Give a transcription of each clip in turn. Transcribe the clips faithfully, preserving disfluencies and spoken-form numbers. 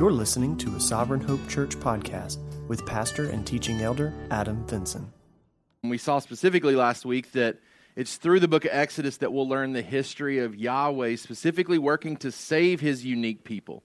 You're listening to a Sovereign Hope Church podcast with pastor and teaching elder Adam Vinson. We saw specifically last week that it's through the book of Exodus that we'll learn the history of Yahweh specifically working to save his unique people,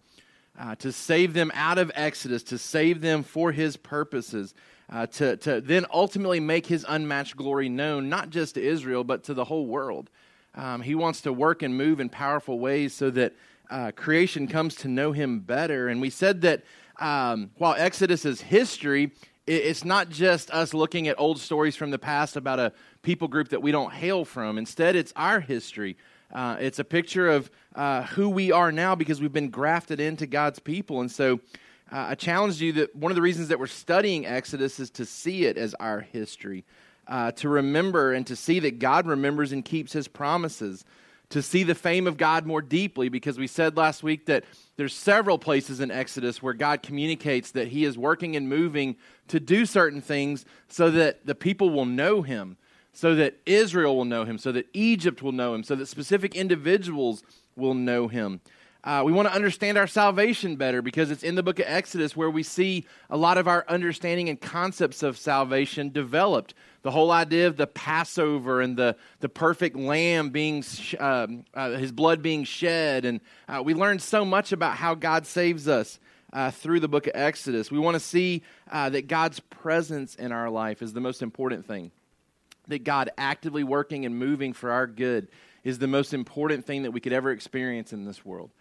uh, to save them out of Exodus, to save them for his purposes, uh, to, to then ultimately make his unmatched glory known, not just to Israel, but to the whole world. Um, he wants to work and move in powerful ways so that uh, creation comes to know him better. And we said that um, while Exodus is history, it's not just us looking at old stories from the past about a people group that we don't hail from. Instead, it's our history. Uh, it's a picture of uh, who we are now because we've been grafted into God's people. And so uh, I challenged you that one of the reasons that we're studying Exodus is to see it as our history, uh, to remember and to see that God remembers and keeps his promises, to see the fame of God more deeply, because we said last week that there's several places in Exodus where God communicates that he is working and moving to do certain things so that the people will know him, so that Israel will know him, so that Egypt will know him, so that specific individuals will know him. Uh, we want to understand our salvation better because it's in the book of Exodus where we see a lot of our understanding and concepts of salvation developed. The whole idea of the Passover and the, the perfect lamb being, um, uh, his blood being shed. And uh, we learned so much about how God saves us uh, through the book of Exodus. We want to see uh, that God's presence in our life is the most important thing. That God actively working and moving for our good is the most important thing that we could ever experience in this world.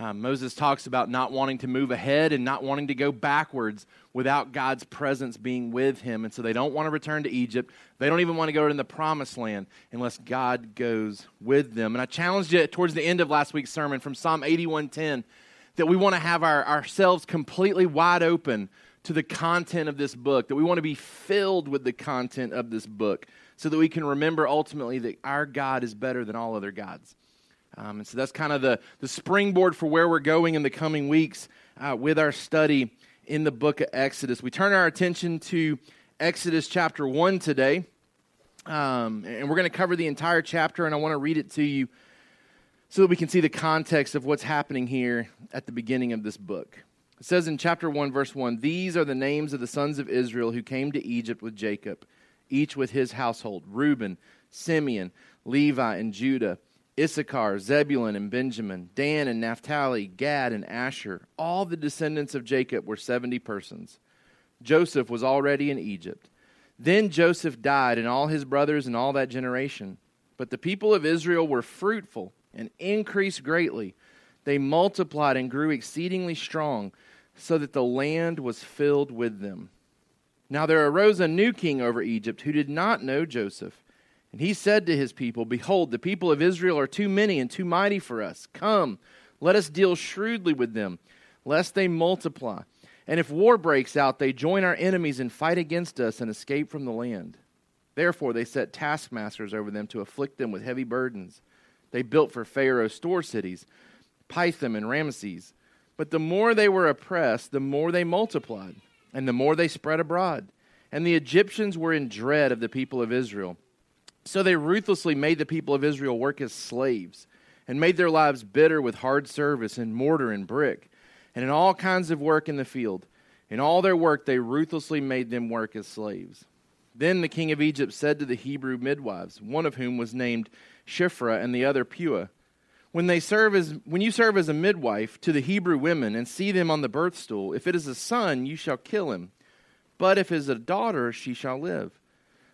Uh, Moses talks about not wanting to move ahead and not wanting to go backwards without God's presence being with him. And so they don't want to return to Egypt. They don't even want to go to the promised land unless God goes with them. And I challenged you towards the end of last week's sermon from Psalm eighty-one ten that we want to have our, ourselves completely wide open to the content of this book, that we want to be filled with the content of this book so that we can remember ultimately that our God is better than all other gods. Um, and so that's kind of the, the springboard for where we're going in the coming weeks uh, with our study in the book of Exodus. We turn our attention to Exodus chapter one today, um, and we're going to cover the entire chapter, and I want to read it to you so that we can see the context of what's happening here at the beginning of this book. It says in chapter one, verse one, "These are the names of the sons of Israel who came to Egypt with Jacob, each with his household, Reuben, Simeon, Levi, and Judah, Issachar, Zebulun, and Benjamin, Dan and Naphtali, Gad and Asher. All the descendants of Jacob were seventy persons. Joseph was already in Egypt. Then Joseph died, and all his brothers and all that generation. But the people of Israel were fruitful and increased greatly. They multiplied and grew exceedingly strong, so that the land was filled with them. Now there arose a new king over Egypt who did not know Joseph. And he said to his people, 'Behold, the people of Israel are too many and too mighty for us. Come, let us deal shrewdly with them, lest they multiply. And if war breaks out, they join our enemies and fight against us and escape from the land.' Therefore they set taskmasters over them to afflict them with heavy burdens. They built for Pharaoh store cities, Pithom and Ramesses. But the more they were oppressed, the more they multiplied, and the more they spread abroad. And the Egyptians were in dread of the people of Israel. So they ruthlessly made the people of Israel work as slaves and made their lives bitter with hard service in mortar and brick and in all kinds of work in the field. In all their work, they ruthlessly made them work as slaves. Then the king of Egypt said to the Hebrew midwives, one of whom was named Shiphrah and the other Puah, when they serve as, when you serve as a midwife to the Hebrew women and see them on the birth stool, if it is a son, you shall kill him. But if it is a daughter, she shall live.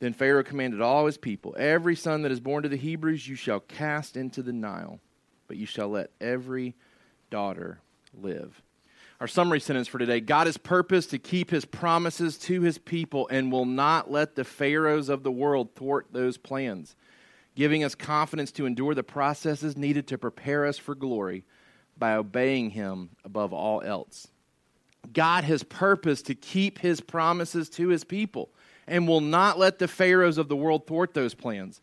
Then Pharaoh commanded all his people, 'Every son that is born to the Hebrews you shall cast into the Nile, but you shall let every daughter live.'" Our summary sentence for today: God has purposed to keep his promises to his people and will not let the pharaohs of the world thwart those plans, giving us confidence to endure the processes needed to prepare us for glory by obeying him above all else. God has purposed to keep his promises to his people and will not let the pharaohs of the world thwart those plans,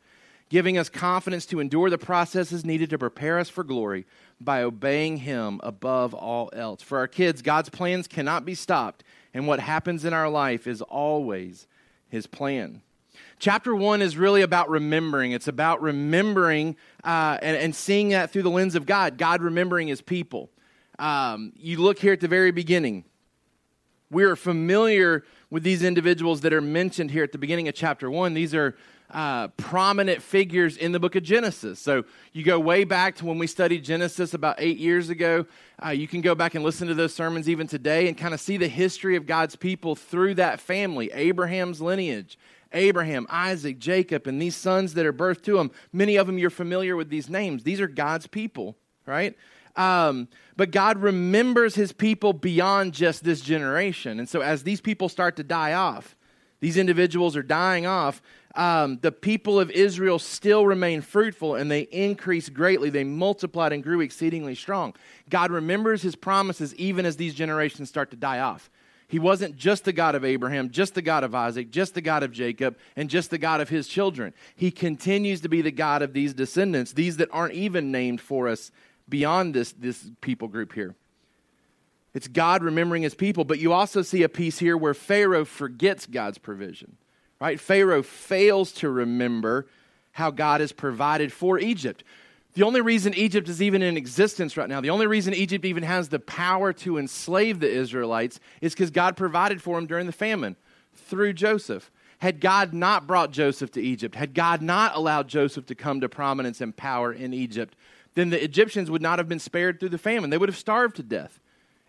giving us confidence to endure the processes needed to prepare us for glory by obeying him above all else. For our kids, God's plans cannot be stopped, and what happens in our life is always his plan. Chapter one is really about remembering. It's about remembering uh, and, and seeing that through the lens of God, God remembering his people. Um, you look here at the very beginning. We are familiar with these individuals that are mentioned here at the beginning of chapter one. These are Uh, prominent figures in the book of Genesis. So you go way back to when we studied Genesis about eight years ago. Uh, you can go back and listen to those sermons even today and kind of see the history of God's people through that family, Abraham's lineage, Abraham, Isaac, Jacob, and these sons that are birthed to him. Many of them you're familiar with these names. These are God's people, right? Um, but God remembers his people beyond just this generation. And so as these people start to die off, these individuals are dying off, Um, the people of Israel still remain fruitful, and they increased greatly. They multiplied and grew exceedingly strong. God remembers his promises even as these generations start to die off. He wasn't just the God of Abraham, just the God of Isaac, just the God of Jacob, and just the God of his children. He continues to be the God of these descendants, these that aren't even named for us beyond this, this people group here. It's God remembering his people, but you also see a piece here where Pharaoh forgets God's provision. Right? Pharaoh fails to remember how God has provided for Egypt. The only reason Egypt is even in existence right now, the only reason Egypt even has the power to enslave the Israelites is because God provided for them during the famine through Joseph. Had God not brought Joseph to Egypt, had God not allowed Joseph to come to prominence and power in Egypt, then the Egyptians would not have been spared through the famine. They would have starved to death.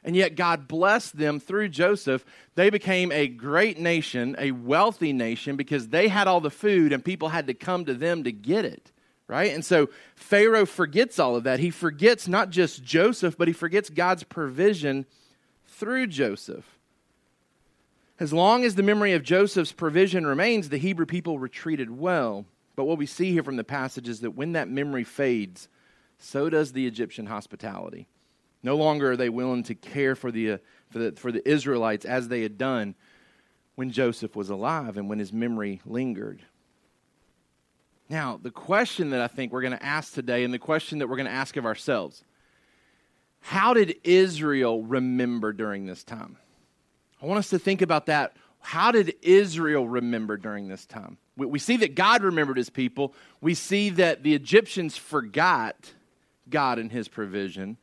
And yet God blessed them through Joseph. They became a great nation, a wealthy nation, because they had all the food and people had to come to them to get it, right? And so Pharaoh forgets all of that. He forgets not just Joseph, but he forgets God's provision through Joseph. As long as the memory of Joseph's provision remains, the Hebrew people retreated well. But what we see here from the passage is that when that memory fades, so does the Egyptian hospitality. No longer are they willing to care for the, uh, for the for the Israelites as they had done when Joseph was alive and when his memory lingered. Now, the question that I think we're going to ask today, and the question that we're going to ask of ourselves, how did Israel remember during this time? I want us to think about that. How did Israel remember during this time? We, we see that God remembered his people. We see that the Egyptians forgot God and his provision.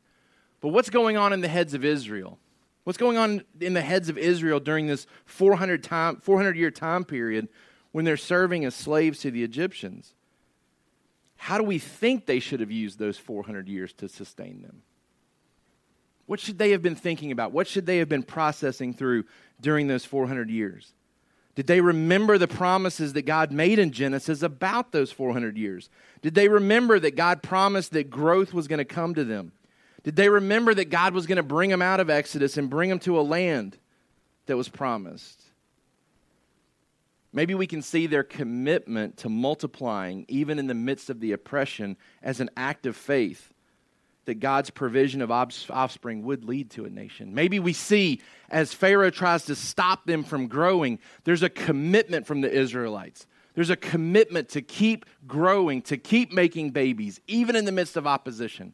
But what's going on in the heads of Israel? What's going on in the heads of Israel during this four hundred time, four hundred year time period when they're serving as slaves to the Egyptians? How do we think they should have used those four hundred years to sustain them? What should they have been thinking about? What should they have been processing through during those four hundred years? Did they remember the promises that God made in Genesis about those four hundred years? Did they remember that God promised that growth was going to come to them? Did they remember that God was going to bring them out of Exodus and bring them to a land that was promised? Maybe we can see their commitment to multiplying, even in the midst of the oppression, as an act of faith that God's provision of offspring would lead to a nation. Maybe we see, as Pharaoh tries to stop them from growing, there's a commitment from the Israelites. There's a commitment to keep growing, to keep making babies, even in the midst of opposition.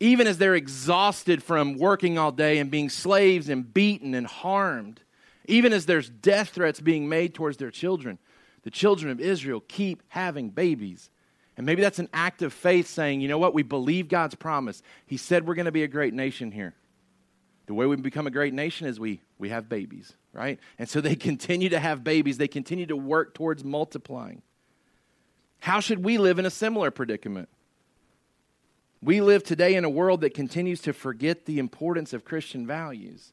Even as they're exhausted from working all day and being slaves and beaten and harmed, even as there's death threats being made towards their children, the children of Israel keep having babies. And maybe that's an act of faith saying, you know what, we believe God's promise. He said we're going to be a great nation here. The way we become a great nation is we, we have babies, right? And so they continue to have babies. They continue to work towards multiplying. How should we live in a similar predicament? We live today in a world that continues to forget the importance of Christian values.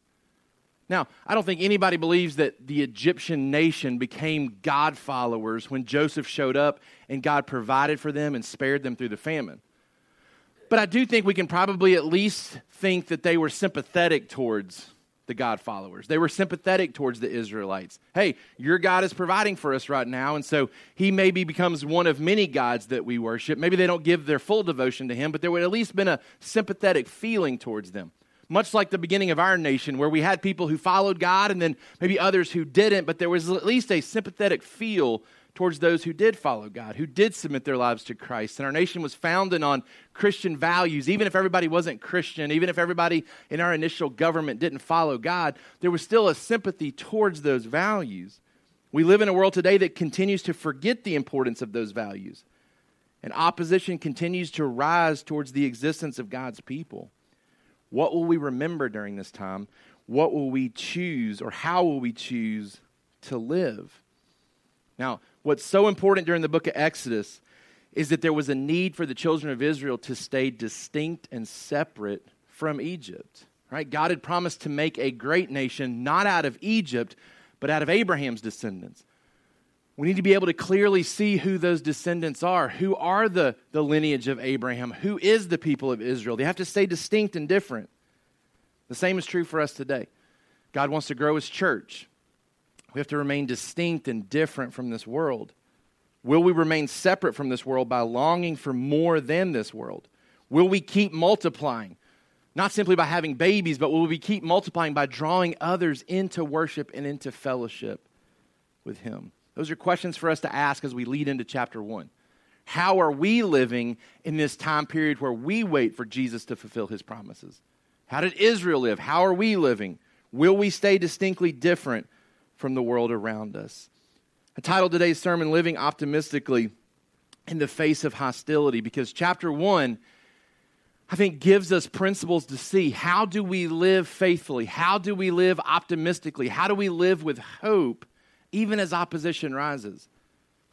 Now, I don't think anybody believes that the Egyptian nation became God followers when Joseph showed up and God provided for them and spared them through the famine. But I do think we can probably at least think that they were sympathetic towards the God followers. They were sympathetic towards the Israelites. Hey, your God is providing for us right now, and so he maybe becomes one of many gods that we worship. Maybe they don't give their full devotion to him, but there would at least been a sympathetic feeling towards them. much like the beginning of our nation, where we had people who followed God and then maybe others who didn't, but there was at least a sympathetic feel towards those who did follow God, who did submit their lives to Christ. And our nation was founded on Christian values. Even if everybody wasn't Christian, even if everybody in our initial government didn't follow God, there was still a sympathy towards those values. We live in a world today that continues to forget the importance of those values. And opposition continues to rise towards the existence of God's people. What will we remember during this time? What will we choose, or how will we choose to live? Now, what's so important during the book of Exodus is that there was a need for the children of Israel to stay distinct and separate from Egypt. Right? God had promised to make a great nation, not out of Egypt, but out of Abraham's descendants. We need to be able to clearly see who those descendants are. Who are the, the lineage of Abraham? Who is the people of Israel? They have to stay distinct and different. The same is true for us today. God wants to grow his church. We have to remain distinct and different from this world. Will we remain separate from this world by longing for more than this world? Will we keep multiplying? Not simply by having babies, but will we keep multiplying by drawing others into worship and into fellowship with him? Those are questions for us to ask as we lead into chapter one. How are we living in this time period where we wait for Jesus to fulfill his promises? How did Israel live? How are we living? Will we stay distinctly different from the world around us? I titled today's sermon, Living Optimistically in the Face of Hostility, because chapter one, I think, gives us principles to see how do we live faithfully? How do we live optimistically? How do we live with hope even as opposition rises?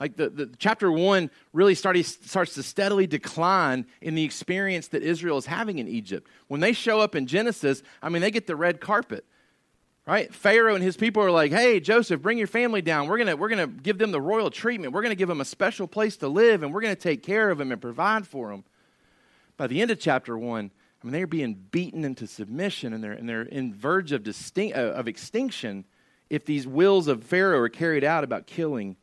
Like the, the chapter one really started, starts to steadily decline in the experience that Israel is having in Egypt. When they show up in Genesis, I mean, they get the red carpet. Right? Pharaoh and his people are like, hey, Joseph, bring your family down. We're gonna, we're gonna give them the royal treatment. We're gonna give them a special place to live, and we're gonna take care of them and provide for them. By the end of chapter one, I mean, they're being beaten into submission, and they're and they're in verge of distinct, uh, of extinction if these wills of Pharaoh are carried out about killing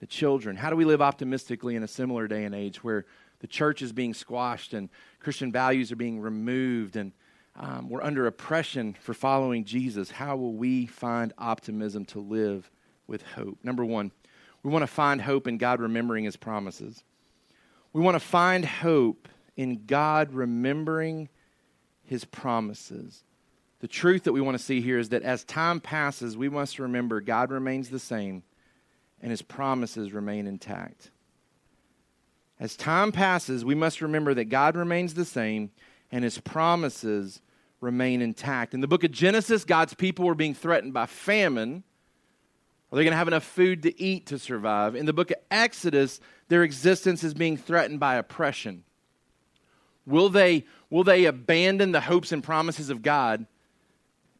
the children. How do we live optimistically in a similar day and age where the church is being squashed and Christian values are being removed and Um, we're under oppression for following Jesus? How will we find optimism to live with hope? Number one, we want to find hope in God remembering his promises. We want to find hope in God remembering his promises. The truth that we want to see here is that as time passes, we must remember God remains the same and his promises remain intact. As time passes, we must remember that God remains the same and his promises remain intact. In the book of Genesis, God's people were being threatened by famine. Are they going to have enough food to eat to survive? In the book of Exodus, their existence is being threatened by oppression. Will they, will they abandon the hopes and promises of God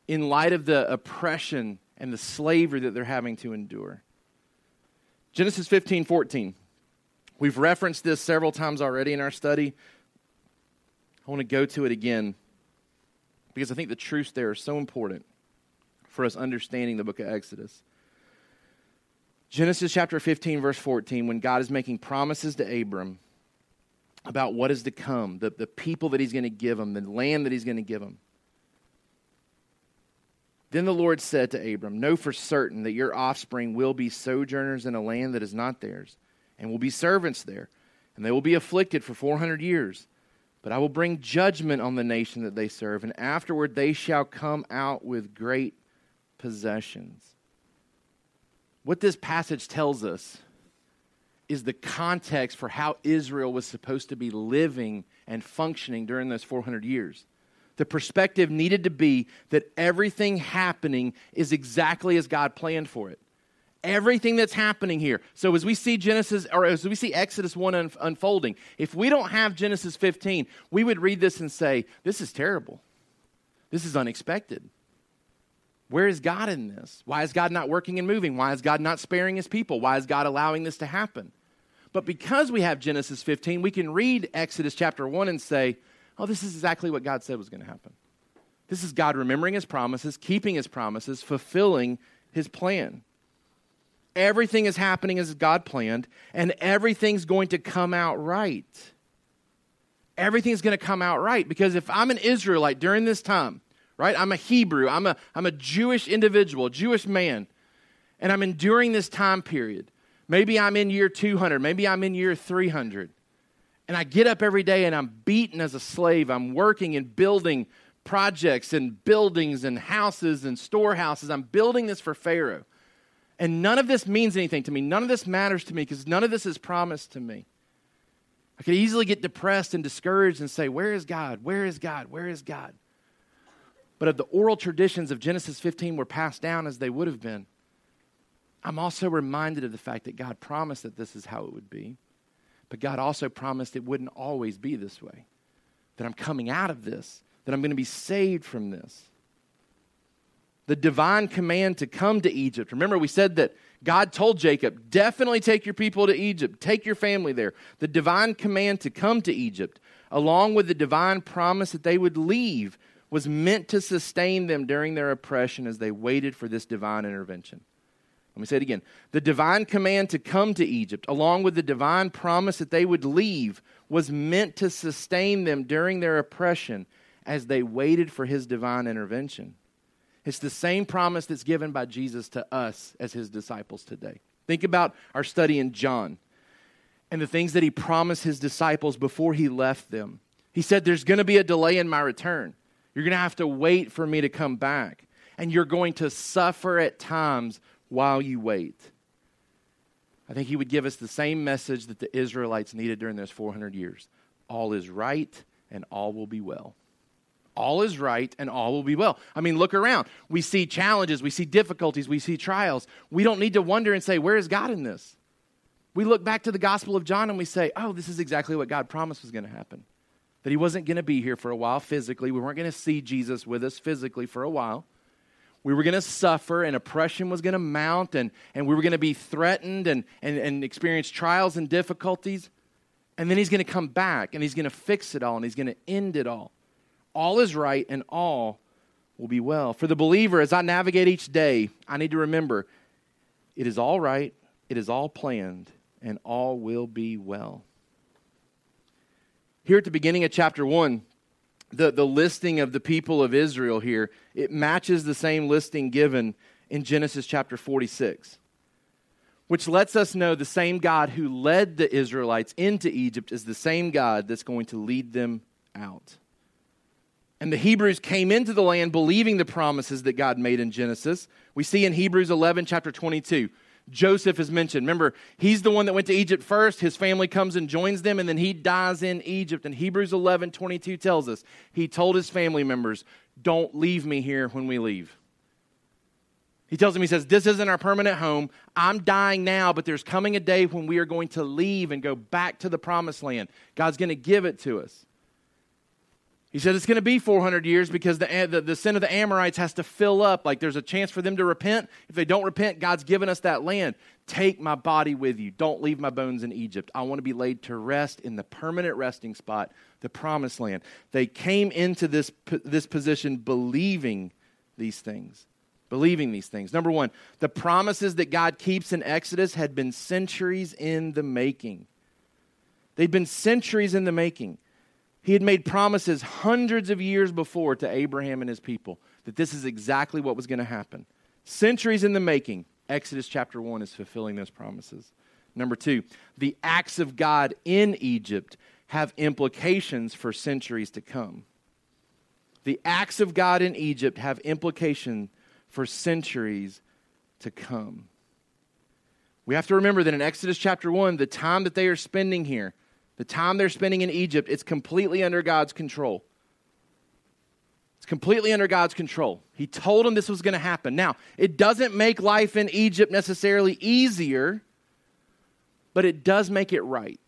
in light of the oppression and the slavery that they're having to endure? Genesis fifteen fourteen. We've referenced this several times already in our study. I want to go to it again because I think the truths there are so important for us understanding the book of Exodus. Genesis chapter fifteen, verse fourteen, when God is making promises to Abram about what is to come, the, the people that he's going to give him, the land that he's going to give him. Then the Lord said to Abram, know for certain that your offspring will be sojourners in a land that is not theirs, and will be servants there, and they will be afflicted for four hundred years. But I will bring judgment on the nation that they serve, and afterward they shall come out with great possessions. What this passage tells us is the context for how Israel was supposed to be living and functioning during those four hundred years. The perspective needed to be that everything happening is exactly as God planned for it. Everything that's happening here. So as we see Genesis, or as we see Exodus one un- unfolding, if we don't have Genesis fifteen, we would read this and say, this is terrible. This is unexpected. Where is God in this? Why is God not working and moving? Why is God not sparing his people? Why is God allowing this to happen? But because we have Genesis fifteen, we can read Exodus chapter one and say, oh, this is exactly what God said was going to happen. This is God remembering his promises, keeping his promises, fulfilling his plan. Everything is happening as God planned, and everything's going to come out right. everything's going to come out right. Because if I'm an Israelite during this time, right, I'm a Hebrew, I'm a, I'm a Jewish individual, Jewish man, and I'm enduring this time period. Maybe I'm in year two hundred, maybe I'm in year three hundred, and I get up every day and I'm beaten as a slave. I'm working and building projects and buildings and houses and storehouses. I'm building this for Pharaoh. And none of this means anything to me. None of this matters to me because none of this is promised to me. I could easily get depressed and discouraged and say, where is God? Where is God? Where is God? But if the oral traditions of Genesis fifteen were passed down as they would have been, I'm also reminded of the fact that God promised that this is how it would be. But God also promised it wouldn't always be this way, that I'm coming out of this, that I'm going to be saved from this. The divine command to come to Egypt. Remember, we said that God told Jacob, definitely take your people to Egypt. Take your family there. The divine command to come to Egypt, along with the divine promise that they would leave, was meant to sustain them during their oppression as they waited for this divine intervention. Let me say it again. The divine command to come to Egypt, along with the divine promise that they would leave, was meant to sustain them during their oppression as they waited for his divine intervention. It's the same promise that's given by Jesus to us as his disciples today. Think about our study in John and the things that he promised his disciples before he left them. He said, there's going to be a delay in my return. You're going to have to wait for me to come back. And you're going to suffer at times while you wait. I think he would give us the same message that the Israelites needed during those four hundred years. All is right and all will be well. All is right and all will be well. I mean, look around. We see challenges. We see difficulties. We see trials. We don't need to wonder and say, where is God in this? We look back to the Gospel of John and we say, oh, this is exactly what God promised was going to happen. That he wasn't going to be here for a while physically. We weren't going to see Jesus with us physically for a while. We were going to suffer and oppression was going to mount and, and we were going to be threatened and, and, and experience trials and difficulties. And then he's going to come back and he's going to fix it all and he's going to end it all. All is right and all will be well. For the believer, as I navigate each day, I need to remember it is all right, it is all planned, and all will be well. Here at the beginning of chapter one, the, the listing of the people of Israel here, it matches the same listing given in Genesis chapter forty-six, which lets us know the same God who led the Israelites into Egypt is the same God that's going to lead them out. And the Hebrews came into the land believing the promises that God made in Genesis. We see in Hebrews eleven, chapter twenty-two, Joseph is mentioned. Remember, he's the one that went to Egypt first. His family comes and joins them, and then he dies in Egypt. And Hebrews eleven, twenty-two tells us, he told his family members, don't leave me here when we leave. He tells them, he says, this isn't our permanent home. I'm dying now, but there's coming a day when we are going to leave and go back to the promised land. God's going to give it to us. He said it's going to be four hundred years because the, the, the sin of the Amorites has to fill up. Like there's a chance for them to repent. If they don't repent, God's given us that land. Take my body with you. Don't leave my bones in Egypt. I want to be laid to rest in the permanent resting spot, the promised land. They came into this, this position believing these things, believing these things. Number one, the promises that God keeps in Exodus had been centuries in the making. They'd been centuries in the making. He had made promises hundreds of years before to Abraham and his people that this is exactly what was going to happen. Centuries in the making, Exodus chapter one is fulfilling those promises. Number two, the acts of God in Egypt have implications for centuries to come. The acts of God in Egypt have implication for centuries to come. We have to remember that in Exodus chapter one, the time that they are spending here, the time they're spending in Egypt, it's completely under God's control. It's completely under God's control. He told them this was going to happen. Now, it doesn't make life in Egypt necessarily easier, but it does make it right.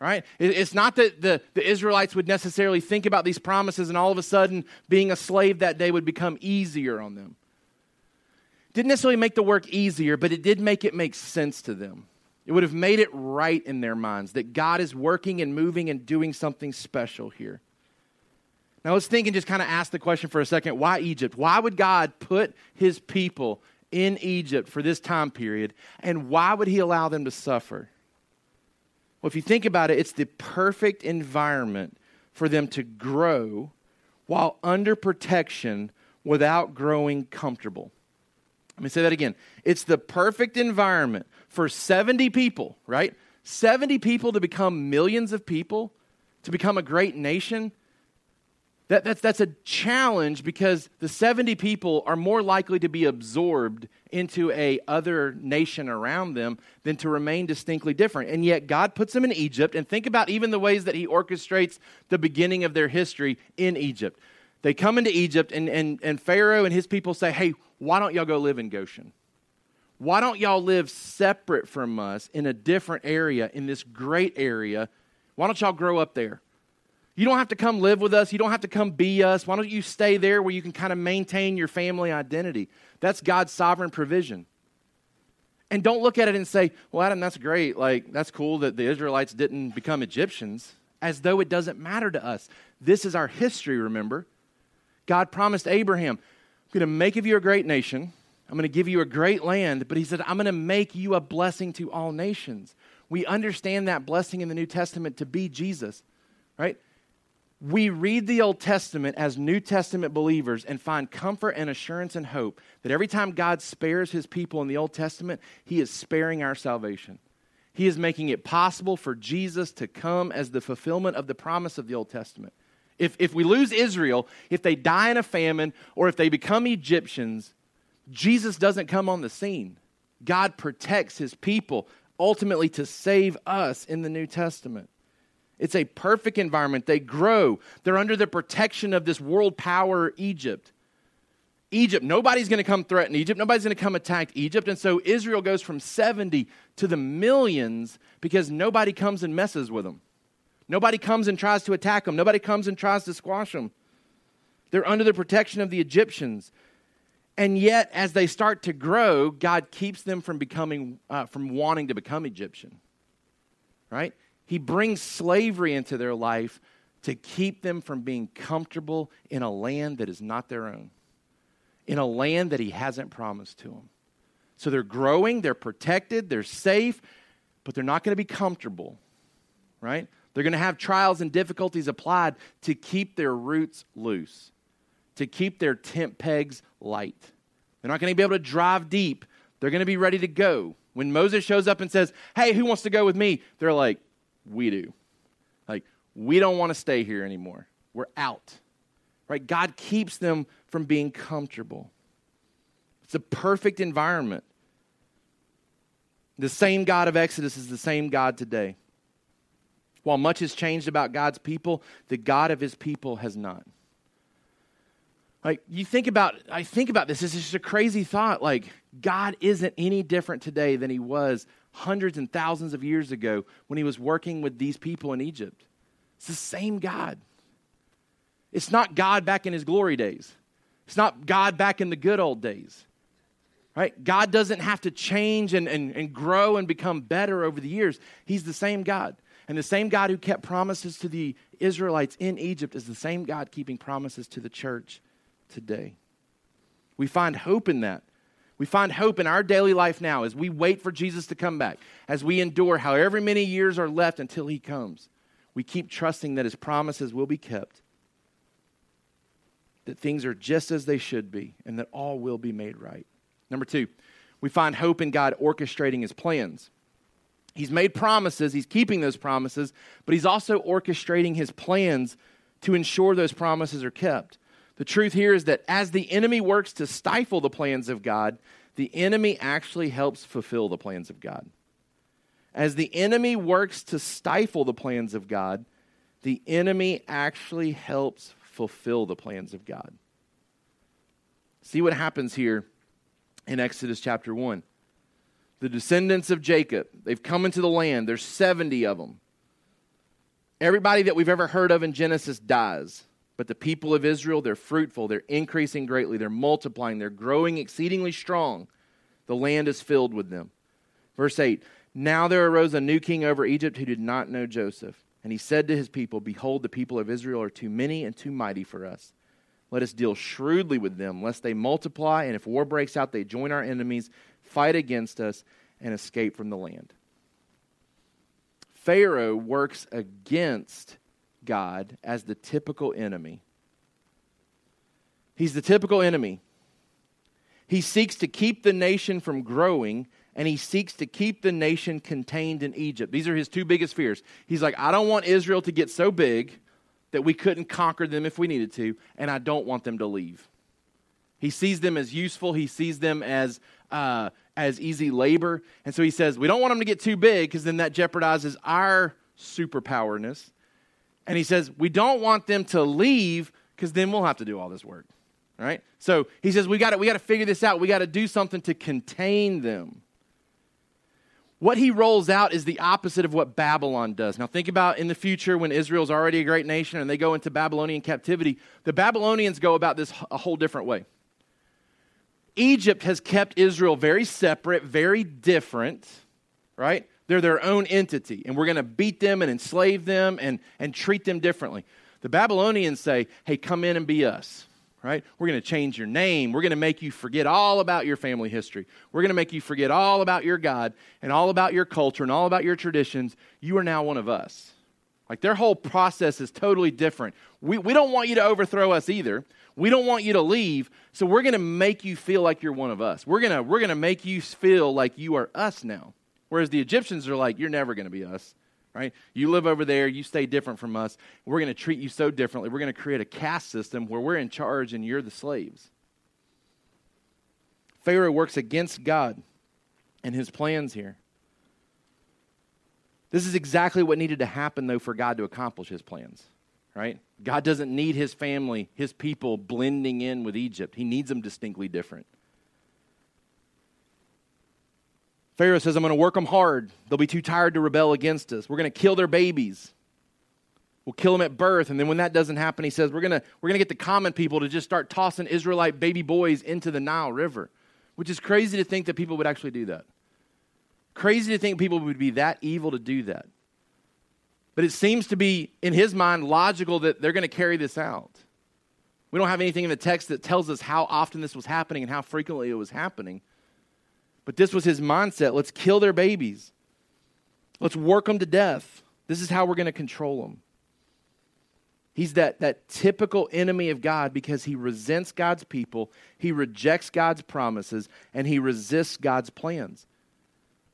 All right? It's not that the, the Israelites would necessarily think about these promises and all of a sudden being a slave that day would become easier on them. Didn't necessarily make the work easier, but it did make it make sense to them. It would have made it right in their minds that God is working and moving and doing something special here. Now let's think and just kind of ask the question for a second. Why Egypt? Why would God put his people in Egypt for this time period? And why would he allow them to suffer? Well, if you think about it, it's the perfect environment for them to grow while under protection without growing comfortable. Let me say that again. It's the perfect environment for seventy people, right? seventy people to become millions of people, to become a great nation. That, that's, that's a challenge because the seventy people are more likely to be absorbed into a other nation around them than to remain distinctly different. And yet God puts them in Egypt. And think about even the ways that he orchestrates the beginning of their history in Egypt. They come into Egypt and, and, and Pharaoh and his people say, hey, why don't y'all go live in Goshen? Why don't y'all live separate from us in a different area, in this great area? Why don't y'all grow up there? You don't have to come live with us. You don't have to come be us. Why don't you stay there where you can kind of maintain your family identity? That's God's sovereign provision. And don't look at it and say, well, Adam, that's great. Like, that's cool that the Israelites didn't become Egyptians, as though it doesn't matter to us. This is our history, remember? God promised Abraham, I'm going to make of you a great nation. I'm going to give you a great land. But he said, I'm going to make you a blessing to all nations. We understand that blessing in the New Testament to be Jesus, right? We read the Old Testament as New Testament believers and find comfort and assurance and hope that every time God spares his people in the Old Testament, he is sparing our salvation. He is making it possible for Jesus to come as the fulfillment of the promise of the Old Testament. If, if we lose Israel, if they die in a famine, or if they become Egyptians, Jesus doesn't come on the scene. God protects his people ultimately to save us in the New Testament. It's a perfect environment. They grow. They're under the protection of this world power, Egypt. Egypt, nobody's going to come threaten Egypt. Nobody's going to come attack Egypt. And so Israel goes from seventy to the millions because nobody comes and messes with them. Nobody comes and tries to attack them. Nobody comes and tries to squash them. They're under the protection of the Egyptians. And yet, as they start to grow, God keeps them from becoming, uh, from wanting to become Egyptian, right? He brings slavery into their life to keep them from being comfortable in a land that is not their own, in a land that he hasn't promised to them. So they're growing, they're protected, they're safe, but they're not going to be comfortable, right? They're going to have trials and difficulties applied to keep their roots loose, to keep their tent pegs light. They're not going to be able to drive deep. They're going to be ready to go. When Moses shows up and says, hey, who wants to go with me? They're like, we do. Like, we don't want to stay here anymore. We're out, right? God keeps them from being comfortable. It's a perfect environment. The same God of Exodus is the same God today. While much has changed about God's people, the God of his people has not. Like, you think about, I think about this, this is just a crazy thought. Like, God isn't any different today than he was hundreds and thousands of years ago when he was working with these people in Egypt. It's the same God. It's not God back in his glory days. It's not God back in the good old days, right? God doesn't have to change and, and, and grow and become better over the years. He's the same God. And the same God who kept promises to the Israelites in Egypt is the same God keeping promises to the church today. We find hope in that. We find hope in our daily life now as we wait for Jesus to come back, as we endure however many years are left until he comes. We keep trusting that his promises will be kept, that things are just as they should be, and that all will be made right. Number two, we find hope in God orchestrating his plans. He's made promises, he's keeping those promises, but he's also orchestrating his plans to ensure those promises are kept. The truth here is that as the enemy works to stifle the plans of God, the enemy actually helps fulfill the plans of God. As the enemy works to stifle the plans of God, the enemy actually helps fulfill the plans of God. See what happens here in Exodus chapter one. The descendants of Jacob, they've come into the land. There's seventy of them. Everybody that we've ever heard of in Genesis dies. But the people of Israel, they're fruitful, they're increasing greatly, they're multiplying, they're growing exceedingly strong. The land is filled with them. Verse eight, now there arose a new king over Egypt who did not know Joseph. And he said to his people, behold, the people of Israel are too many and too mighty for us. Let us deal shrewdly with them, lest they multiply, and if war breaks out, they join our enemies, fight against us, and escape from the land. Pharaoh works against God as the typical enemy. He's the typical enemy. He seeks to keep the nation from growing, and he seeks to keep the nation contained in Egypt. These are his two biggest fears. He's like, I don't want Israel to get so big that we couldn't conquer them if we needed to, and I don't want them to leave. He sees them as useful. He sees them as uh, as easy labor. And so he says, we don't want them to get too big because then that jeopardizes our superpowerness. And he says, we don't want them to leave because then we'll have to do all this work. All right? So he says, we got to, we got to figure this out. We got to do something to contain them. What he rolls out is the opposite of what Babylon does. Now think about in the future when Israel's already a great nation and they go into Babylonian captivity. The Babylonians go about this a whole different way. Egypt has kept Israel very separate, very different, right? They're their own entity, and we're going to beat them and enslave them and, and treat them differently. The Babylonians say, hey, come in and be us. Right? We're going to change your name. We're going to make you forget all about your family history. We're going to make you forget all about your God and all about your culture and all about your traditions. You are now one of us. Like their whole process is totally different. We we don't want you to overthrow us either. We don't want you to leave. So we're going to make you feel like you're one of us. We're going to we're going to make you feel like you are us now. Whereas the Egyptians are like, you're never going to be us. Right? You live over there, you stay different from us. We're going to treat you so differently. We're going to create a caste system where we're in charge and you're the slaves. Pharaoh works against God and his plans here. This is exactly what needed to happen, though, for God to accomplish his plans, right? God doesn't need his family, his people blending in with Egypt. He needs them distinctly different. Pharaoh says, I'm going to work them hard. They'll be too tired to rebel against us. We're going to kill their babies. We'll kill them at birth. And then when that doesn't happen, he says, we're going to, we're going to get the common people to just start tossing Israelite baby boys into the Nile River, which is crazy to think that people would actually do that. Crazy to think people would be that evil to do that. But it seems to be, in his mind, logical that they're going to carry this out. We don't have anything in the text that tells us how often this was happening and how frequently it was happening. But this was his mindset. Let's kill their babies. Let's work them to death. This is how we're going to control them. He's that, that typical enemy of God because he resents God's people, he rejects God's promises, and he resists God's plans.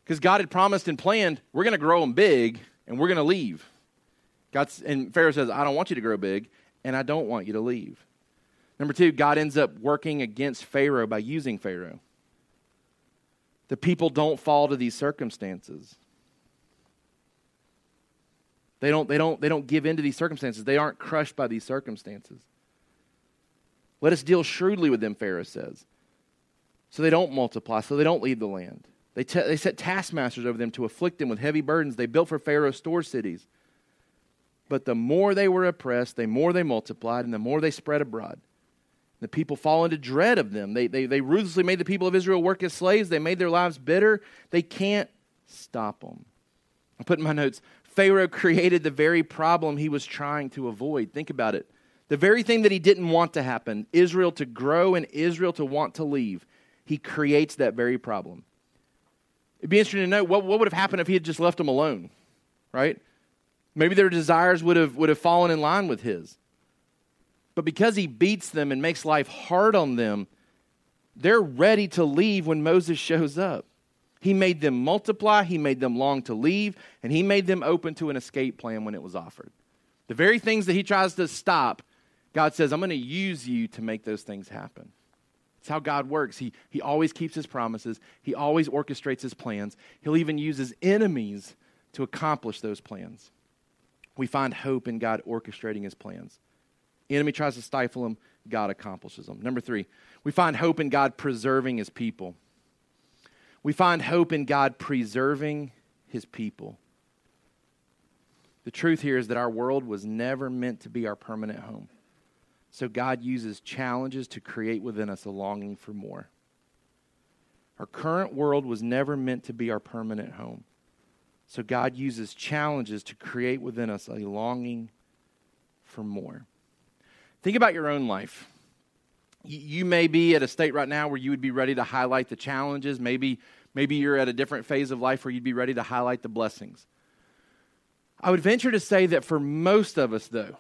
Because God had promised and planned, we're going to grow them big, and we're going to leave. God's, and Pharaoh says, I don't want you to grow big, and I don't want you to leave. Number two, God ends up working against Pharaoh by using Pharaoh. The people don't fall to these circumstances. They don't, they don't, they don't give in to these circumstances. They aren't crushed by these circumstances. Let us deal shrewdly with them, Pharaoh says, so they don't multiply, so they don't leave the land. They, te- they set taskmasters over them to afflict them with heavy burdens. They built for Pharaoh store cities. But the more they were oppressed, the more they multiplied, and the more they spread abroad. The people fall into dread of them. They, they, they ruthlessly made the people of Israel work as slaves. They made their lives bitter. They can't stop them. I put in my notes, Pharaoh created the very problem he was trying to avoid. Think about it. The very thing that he didn't want to happen, Israel to grow and Israel to want to leave, he creates that very problem. It'd be interesting to know what, what would have happened if he had just left them alone, right? Maybe their desires would have, would have fallen in line with his. But because he beats them and makes life hard on them, they're ready to leave when Moses shows up. He made them multiply, he made them long to leave, and he made them open to an escape plan when it was offered. The very things that he tries to stop, God says, I'm going to use you to make those things happen. It's how God works. He, he always keeps his promises. He always orchestrates his plans. He'll even use his enemies to accomplish those plans. We find hope in God orchestrating his plans. The enemy tries to stifle them. God accomplishes them. Number three, we find hope in God preserving his people. We find hope in God preserving his people. The truth here is that our world was never meant to be our permanent home. So God uses challenges to create within us a longing for more. Our current world was never meant to be our permanent home. So God uses challenges to create within us a longing for more. Think about your own life. You may be at a state right now where you would be ready to highlight the challenges. Maybe, maybe you're at a different phase of life where you'd be ready to highlight the blessings. I would venture to say that for most of us, though,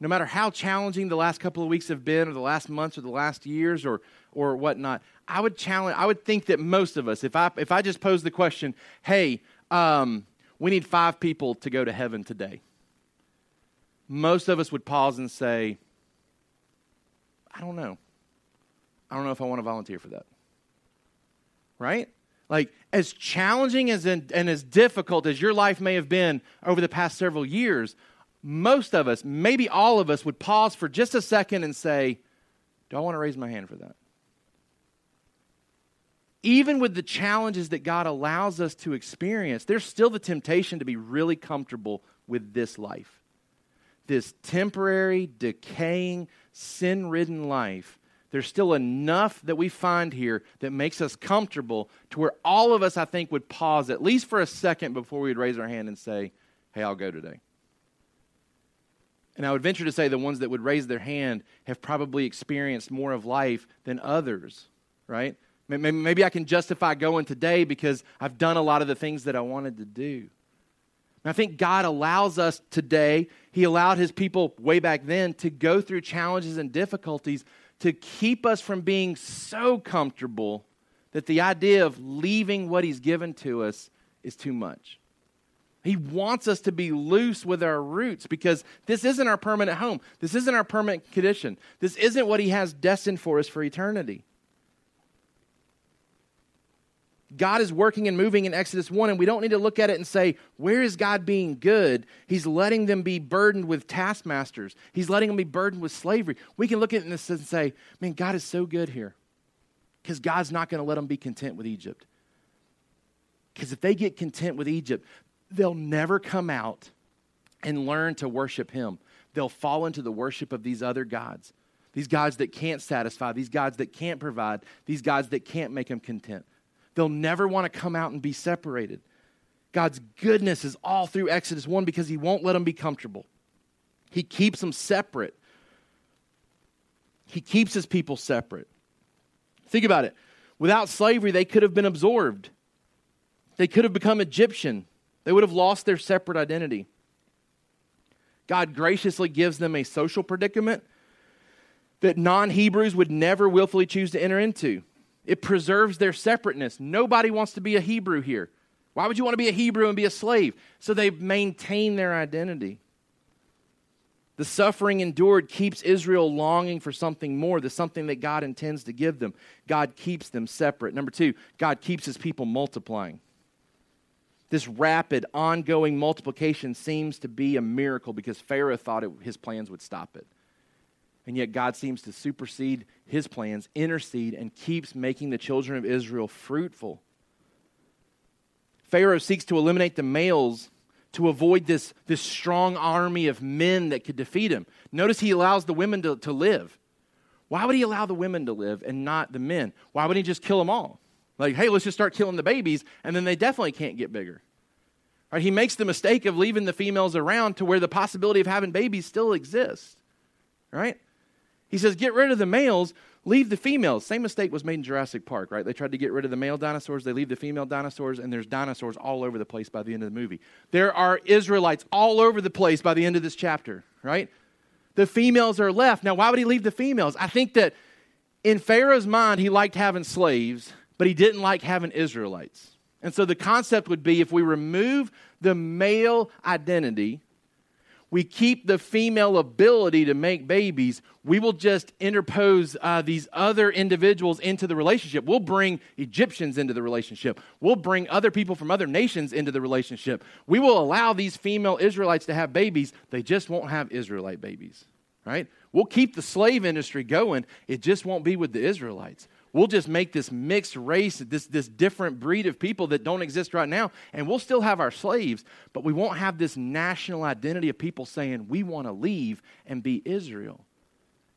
no matter how challenging the last couple of weeks have been, or the last months, or the last years, or or whatnot, I would challenge. I would think that most of us, if I if I just pose the question, hey, um, we need five people to go to heaven today, most of us would pause and say, I don't know. I don't know if I want to volunteer for that. Right? Like, as challenging as in, and as difficult as your life may have been over the past several years, most of us, maybe all of us, would pause for just a second and say, do I want to raise my hand for that? Even with the challenges that God allows us to experience, there's still the temptation to be really comfortable with this life. This temporary, decaying, sin-ridden life. There's still enough that we find here that makes us comfortable to where all of us, I think, would pause at least for a second before we would raise our hand and say, hey, I'll go today. And I would venture to say the ones that would raise their hand have probably experienced more of life than others, right? Maybe, maybe I can justify going today because I've done a lot of the things that I wanted to do. And I think God allows us today, He allowed His people way back then to go through challenges and difficulties to keep us from being so comfortable that the idea of leaving what He's given to us is too much. He wants us to be loose with our roots because this isn't our permanent home. This isn't our permanent condition. This isn't what He has destined for us for eternity. God is working and moving in Exodus one, and we don't need to look at it and say, where is God being good? He's letting them be burdened with taskmasters. He's letting them be burdened with slavery. We can look at this and say, man, God is so good here because God's not going to let them be content with Egypt. Because if they get content with Egypt, they'll never come out and learn to worship Him. They'll fall into the worship of these other gods, these gods that can't satisfy, these gods that can't provide, these gods that can't make them content. They'll never want to come out and be separated. God's goodness is all through Exodus one because He won't let them be comfortable. He keeps them separate. He keeps His people separate. Think about it. Without slavery, they could have been absorbed. They could have become Egyptian. They would have lost their separate identity. God graciously gives them a social predicament that non-Hebrews would never willfully choose to enter into. It preserves their separateness. Nobody wants to be a Hebrew here. Why would you want to be a Hebrew and be a slave? So they maintain their identity. The suffering endured keeps Israel longing for something more, the something that God intends to give them. God keeps them separate. Number two, God keeps His people multiplying. This rapid, ongoing multiplication seems to be a miracle because Pharaoh thought it, his plans would stop it. And yet God seems to supersede His plans, intercede, and keeps making the children of Israel fruitful. Pharaoh seeks to eliminate the males to avoid this, this strong army of men that could defeat him. Notice he allows the women to, to live. Why would he allow the women to live and not the men? Why wouldn't he just kill them all? Like, hey, let's just start killing the babies, and then they definitely can't get bigger. Right? He makes the mistake of leaving the females around to where the possibility of having babies still exists. Right? He says, get rid of the males, leave the females. Same mistake was made in Jurassic Park, right? They tried to get rid of the male dinosaurs, they leave the female dinosaurs, and there's dinosaurs all over the place by the end of the movie. There are Israelites all over the place by the end of this chapter, right? The females are left. Now, why would he leave the females? I think that in Pharaoh's mind, he liked having slaves, but he didn't like having Israelites. And so the concept would be if we remove the male identity, we keep the female ability to make babies, we will just interpose uh, these other individuals into the relationship. We'll bring Egyptians into the relationship. We'll bring other people from other nations into the relationship. We will allow these female Israelites to have babies. They just won't have Israelite babies, right? We'll keep the slave industry going. It just won't be with the Israelites. We'll just make this mixed race, this, this different breed of people that don't exist right now, and we'll still have our slaves, but we won't have this national identity of people saying, we want to leave and be Israel.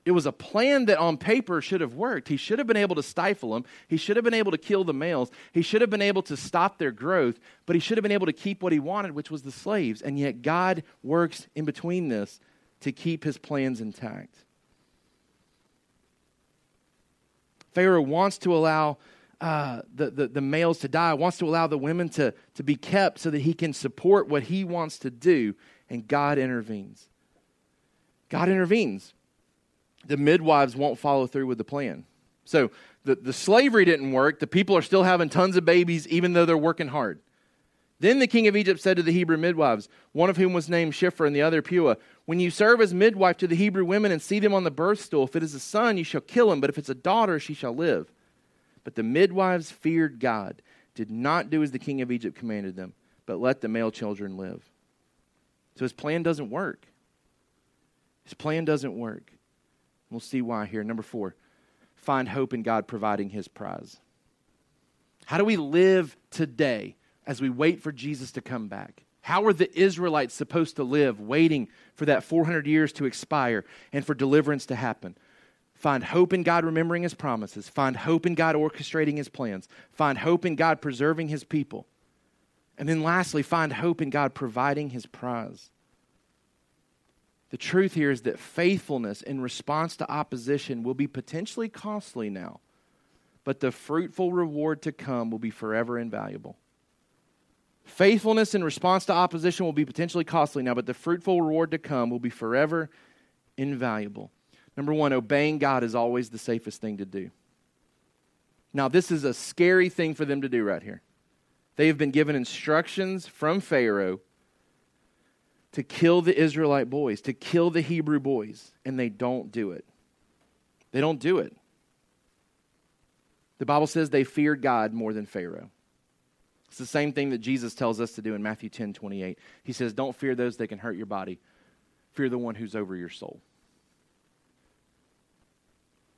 It was a plan that on paper should have worked. He should have been able to stifle them. He should have been able to kill the males. He should have been able to stop their growth, but he should have been able to keep what he wanted, which was the slaves, and yet God works in between this to keep his plans intact. Pharaoh wants to allow uh, the, the, the males to die, wants to allow the women to, to be kept so that he can support what he wants to do. And God intervenes. God intervenes. The midwives won't follow through with the plan. So the, the slavery didn't work. The people are still having tons of babies, even though they're working hard. Then the king of Egypt said to the Hebrew midwives, one of whom was named Shiphrah and the other Puah, when you serve as midwife to the Hebrew women and see them on the birth stool, if it is a son, you shall kill him, but if it's a daughter, she shall live. But the midwives feared God, did not do as the king of Egypt commanded them, but let the male children live. So his plan doesn't work. His plan doesn't work. We'll see why here. Number four, find hope in God providing his prize. How do we live today as we wait for Jesus to come back? How are the Israelites supposed to live waiting for that four hundred years to expire and for deliverance to happen? Find hope in God remembering his promises. Find hope in God orchestrating his plans. Find hope in God preserving his people. And then lastly, find hope in God providing his prize. The truth here is that faithfulness in response to opposition will be potentially costly now, but the fruitful reward to come will be forever invaluable. Faithfulness in response to opposition will be potentially costly now, but the fruitful reward to come will be forever invaluable. Number one, obeying God is always the safest thing to do. Now, this is a scary thing for them to do right here. They have been given instructions from Pharaoh to kill the Israelite boys, to kill the Hebrew boys, and they don't do it. They don't do it. The Bible says they feared God more than Pharaoh. It's the same thing that Jesus tells us to do in Matthew ten twenty-eight. He says, don't fear those that can hurt your body. Fear the one who's over your soul.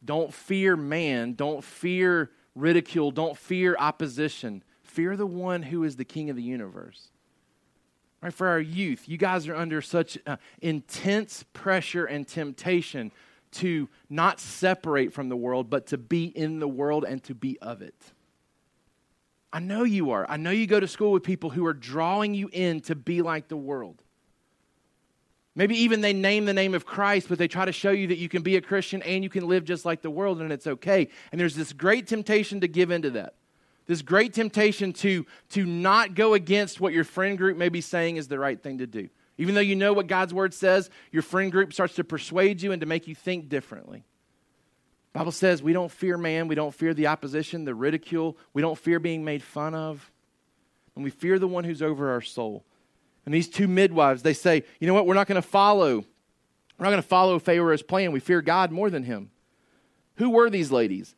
Don't fear man. Don't fear ridicule. Don't fear opposition. Fear the one who is the king of the universe. Right, for our youth, you guys are under such uh, intense pressure and temptation to not separate from the world, but to be in the world and to be of it. I know you are. I know you go to school with people who are drawing you in to be like the world. Maybe even they name the name of Christ, but they try to show you that you can be a Christian and you can live just like the world and it's okay. And there's this great temptation to give into that. This great temptation to, to not go against what your friend group may be saying is the right thing to do. Even though you know what God's word says, your friend group starts to persuade you and to make you think differently. The Bible says we don't fear man, we don't fear the opposition, the ridicule, we don't fear being made fun of, and we fear the one who's over our soul. And these two midwives, they say, you know what, we're not going to follow, we're not going to follow Pharaoh's plan, we fear God more than him. Who were these ladies?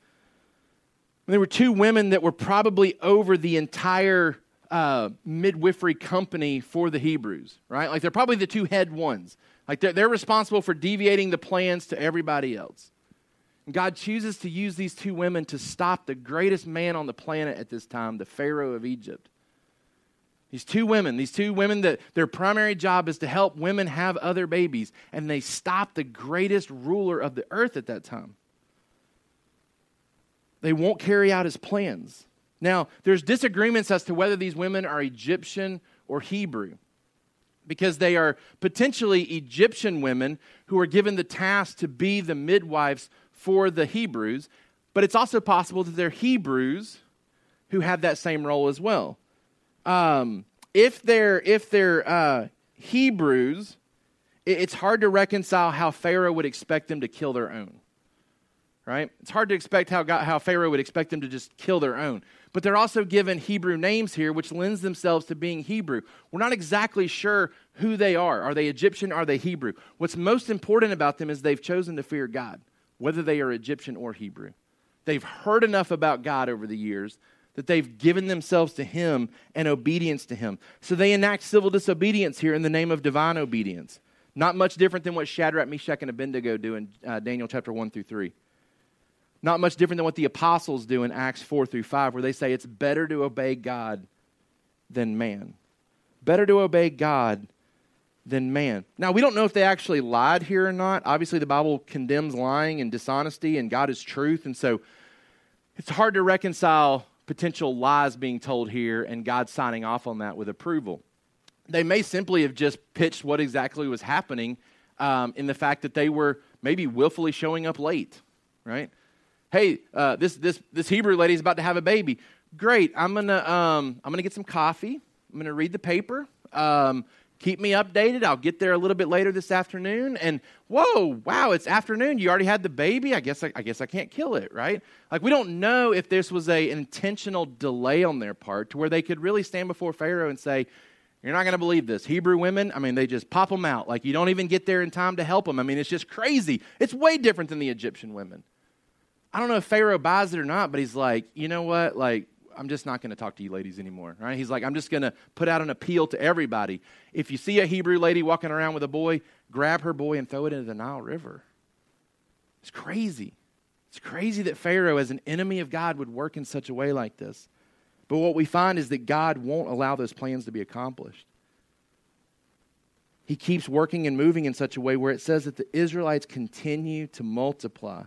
There were two women that were probably over the entire uh, midwifery company for the Hebrews, right? Like they're probably the two head ones. Like they're, they're responsible for deviating the plans to everybody else. And God chooses to use these two women to stop the greatest man on the planet at this time, the Pharaoh of Egypt. These two women, these two women that their primary job is to help women have other babies, and they stop the greatest ruler of the earth at that time. They won't carry out his plans. Now, there's disagreements as to whether these women are Egyptian or Hebrew, because they are potentially Egyptian women who are given the task to be the midwives for the Hebrews, but it's also possible that they're Hebrews who have that same role as well. Um, if they're, if they're uh, Hebrews, it, it's hard to reconcile how Pharaoh would expect them to kill their own. Right? It's hard to expect how God, how Pharaoh would expect them to just kill their own. But they're also given Hebrew names here, which lends themselves to being Hebrew. We're not exactly sure who they are. Are they Egyptian? Are they Hebrew? What's most important about them is they've chosen to fear God, whether they are Egyptian or Hebrew. They've heard enough about God over the years that they've given themselves to him and obedience to him. So they enact civil disobedience here in the name of divine obedience. Not much different than what Shadrach, Meshach, and Abednego do in uh, Daniel chapter one through three. Not much different than what the apostles do in Acts four through five, where they say it's better to obey God than man. Better to obey God than man. Now, we don't know if they actually lied here or not. Obviously, the Bible condemns lying and dishonesty, and God is truth. And so it's hard to reconcile potential lies being told here and God signing off on that with approval. They may simply have just pitched what exactly was happening um, in the fact that they were maybe willfully showing up late, right? hey, uh, this this this Hebrew lady's about to have a baby. Great, I'm gonna um, I'm gonna get some coffee. I'm gonna read the paper. Um, keep me updated. I'll get there a little bit later this afternoon. And whoa, wow, it's afternoon. You already had the baby. I guess I, I guess I can't kill it, right? Like, we don't know if this was a intentional delay on their part to where they could really stand before Pharaoh and say, "You're not going to believe this. Hebrew women, I mean, they just pop them out. Like, you don't even get there in time to help them. I mean, it's just crazy. It's way different than the Egyptian women." I don't know if Pharaoh buys it or not, but he's like, you know what? Like, I'm just not going to talk to you ladies anymore, right? He's like, I'm just going to put out an appeal to everybody. If you see a Hebrew lady walking around with a boy, grab her boy and throw it into the Nile River. It's crazy. It's crazy that Pharaoh, as an enemy of God, would work in such a way like this. But what we find is that God won't allow those plans to be accomplished. He keeps working and moving in such a way where it says that the Israelites continue to multiply.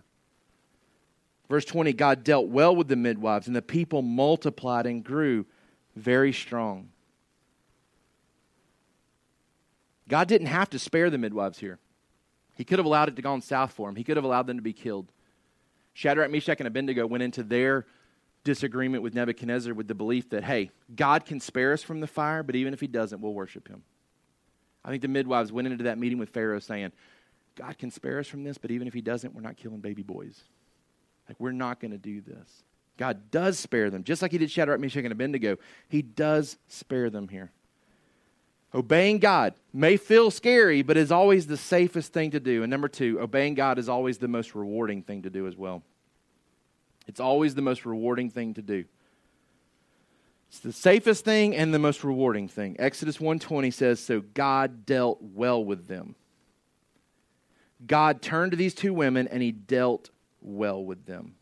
Verse twenty, God dealt well with the midwives, and the people multiplied and grew very strong. God didn't have to spare the midwives here. He could have allowed it to go on south for him. He could have allowed them to be killed. Shadrach, Meshach, and Abednego went into their disagreement with Nebuchadnezzar with the belief that, hey, God can spare us from the fire, but even if he doesn't, we'll worship him. I think the midwives went into that meeting with Pharaoh saying, God can spare us from this, but even if he doesn't, we're not killing baby boys. Like, we're not going to do this. God does spare them, just like he did Shadrach, Meshach, and Abednego. He does spare them here. Obeying God may feel scary, but is always the safest thing to do. And number two, obeying God is always the most rewarding thing to do as well. It's always the most rewarding thing to do. It's the safest thing and the most rewarding thing. Exodus one twenty says, so God dealt well with them. God turned to these two women and he dealt well with them.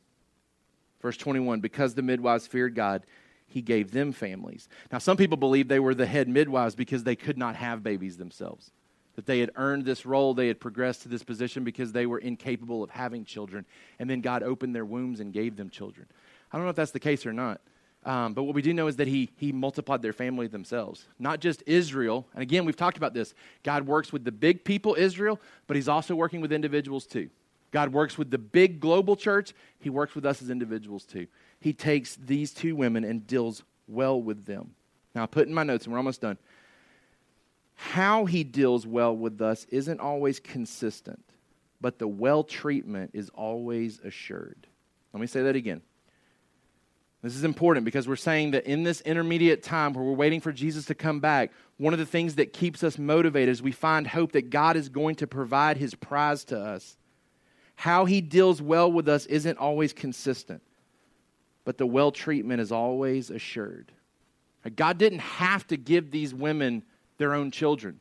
Verse twenty-one, because the midwives feared God, he gave them families. Now, some people believe they were the head midwives because they could not have babies themselves, that they had earned this role, they had progressed to this position because they were incapable of having children, and then God opened their wombs and gave them children. I don't know if that's the case or not, um, but what we do know is that he, he multiplied their family themselves, not just Israel. And again, we've talked about this. God works with the big people, Israel, but he's also working with individuals too. God works with the big global church. He works with us as individuals too. He takes these two women and deals well with them. Now, I put in my notes, and we're almost done. How he deals well with us isn't always consistent, but the well treatment is always assured. Let me say that again. This is important because we're saying that in this intermediate time where we're waiting for Jesus to come back, one of the things that keeps us motivated is we find hope that God is going to provide his prize to us. How he deals well with us isn't always consistent, but the well treatment is always assured. God didn't have to give these women their own children.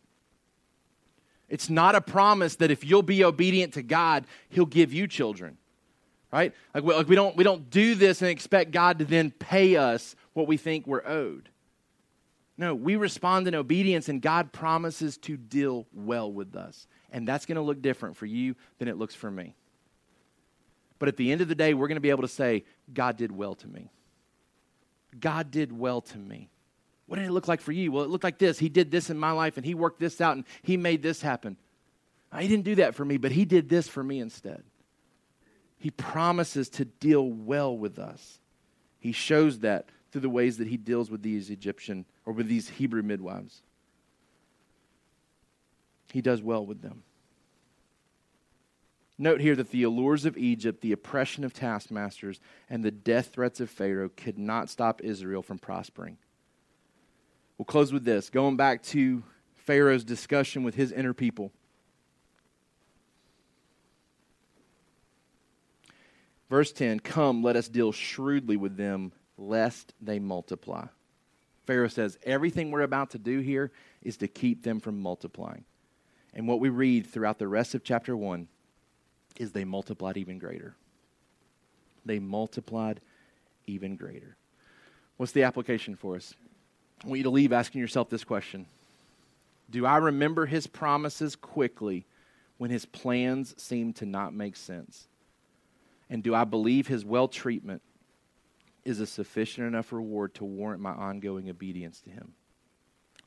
It's not a promise that if you'll be obedient to God, he'll give you children, right? Like we, like we don't we don't do this and expect God to then pay us what we think we're owed. No, we respond in obedience, and God promises to deal well with us. And that's going to look different for you than it looks for me. But at the end of the day, we're going to be able to say, God did well to me. God did well to me. What did it look like for you? Well, it looked like this. He did this in my life, and he worked this out, and he made this happen. He didn't do that for me, but he did this for me instead. He promises to deal well with us. He shows that through the ways that he deals with these Egyptian or with these Hebrew midwives. He does well with them. Note here that the allures of Egypt, the oppression of taskmasters, and the death threats of Pharaoh could not stop Israel from prospering. We'll close with this, going back to Pharaoh's discussion with his inner people. Verse ten, come, let us deal shrewdly with them, lest they multiply. Pharaoh says, everything we're about to do here is to keep them from multiplying. And what we read throughout the rest of chapter one is they multiplied even greater. They multiplied even greater. What's the application for us? I want you to leave asking yourself this question. Do I remember his promises quickly when his plans seem to not make sense? And do I believe his well treatment is a sufficient enough reward to warrant my ongoing obedience to him?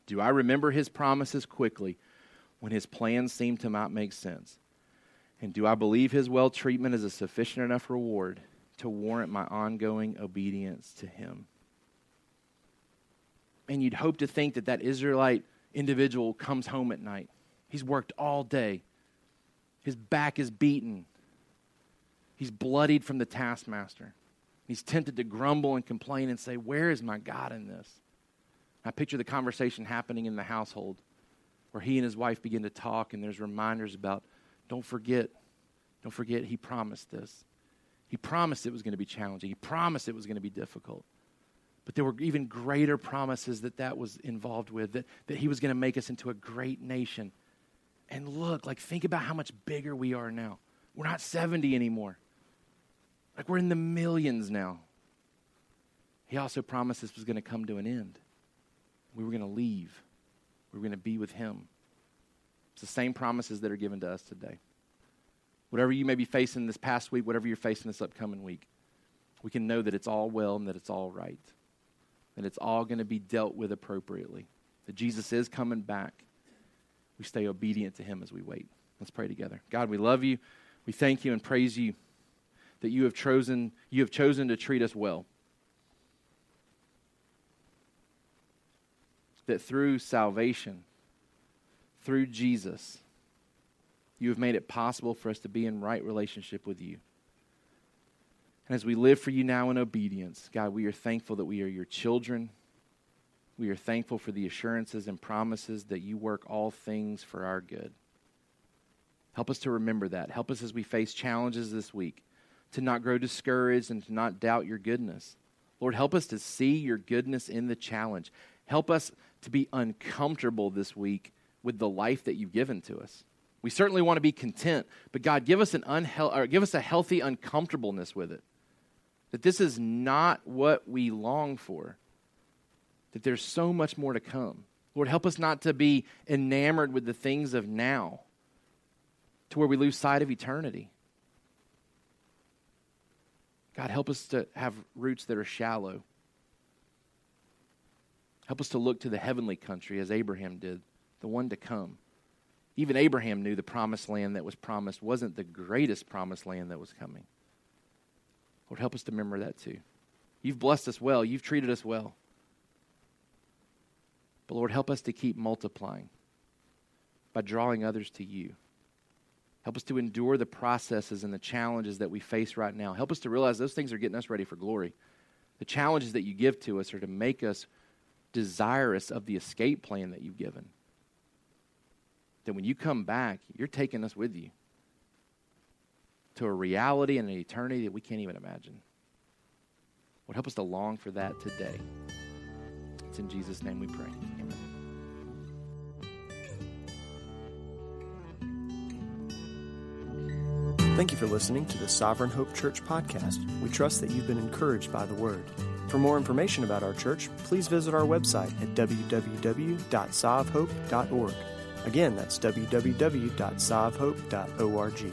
Do I remember his promises quickly when his plans seem to not make sense? And do I believe his well treatment is a sufficient enough reward to warrant my ongoing obedience to him. And you'd hope to think that that Israelite individual comes home at night. He's worked all day. His back is beaten. He's bloodied from the taskmaster. He's tempted to grumble and complain and say, where is my God in this? I picture the conversation happening in the household where he and his wife begin to talk, and there's reminders about, don't forget, don't forget he promised this. He promised it was going to be challenging. He promised it was going to be difficult. But there were even greater promises that that was involved with, that, that he was going to make us into a great nation. And look, like think about how much bigger we are now. We're not seventy anymore. Like we're in the millions now. He also promised this was going to come to an end. We were going to leave. We were going to be with him. It's the same promises that are given to us today. Whatever you may be facing this past week, whatever you're facing this upcoming week, we can know that it's all well and that it's all right. That it's all going to be dealt with appropriately, that Jesus is coming back. We stay obedient to him as we wait. Let's pray together. God, we love you. We thank you and praise you that you have chosen, you have chosen to treat us well. That through salvation, through Jesus, you have made it possible for us to be in right relationship with you. And as we live for you now in obedience, God, we are thankful that we are your children. We are thankful for the assurances and promises that you work all things for our good. Help us to remember that. Help us as we face challenges this week to not grow discouraged and to not doubt your goodness. Lord, help us to see your goodness in the challenge. Help us to be uncomfortable this week with the life that you've given to us. We certainly want to be content, but God, give us an unhe- or give us a healthy uncomfortableness with it. That this is not what we long for. That there's so much more to come. Lord, help us not to be enamored with the things of now to where we lose sight of eternity. God, help us to have roots that are shallow. Help us to look to the heavenly country as Abraham did, the one to come. Even Abraham knew the promised land that was promised wasn't the greatest promised land that was coming. Lord, help us to remember that too. You've blessed us well. You've treated us well. But Lord, help us to keep multiplying by drawing others to you. Help us to endure the processes and the challenges that we face right now. Help us to realize those things are getting us ready for glory. The challenges that you give to us are to make us desirous of the escape plan that you've given. That when you come back, you're taking us with you to a reality and an eternity that we can't even imagine. Lord, help us to long for that today. It's in Jesus' name we pray. Amen. Thank you for listening to the Sovereign Hope Church podcast. We trust that you've been encouraged by the word. For more information about our church, please visit our website at w w w dot sov hope dot org. Again, that's w w w dot sov hope dot org.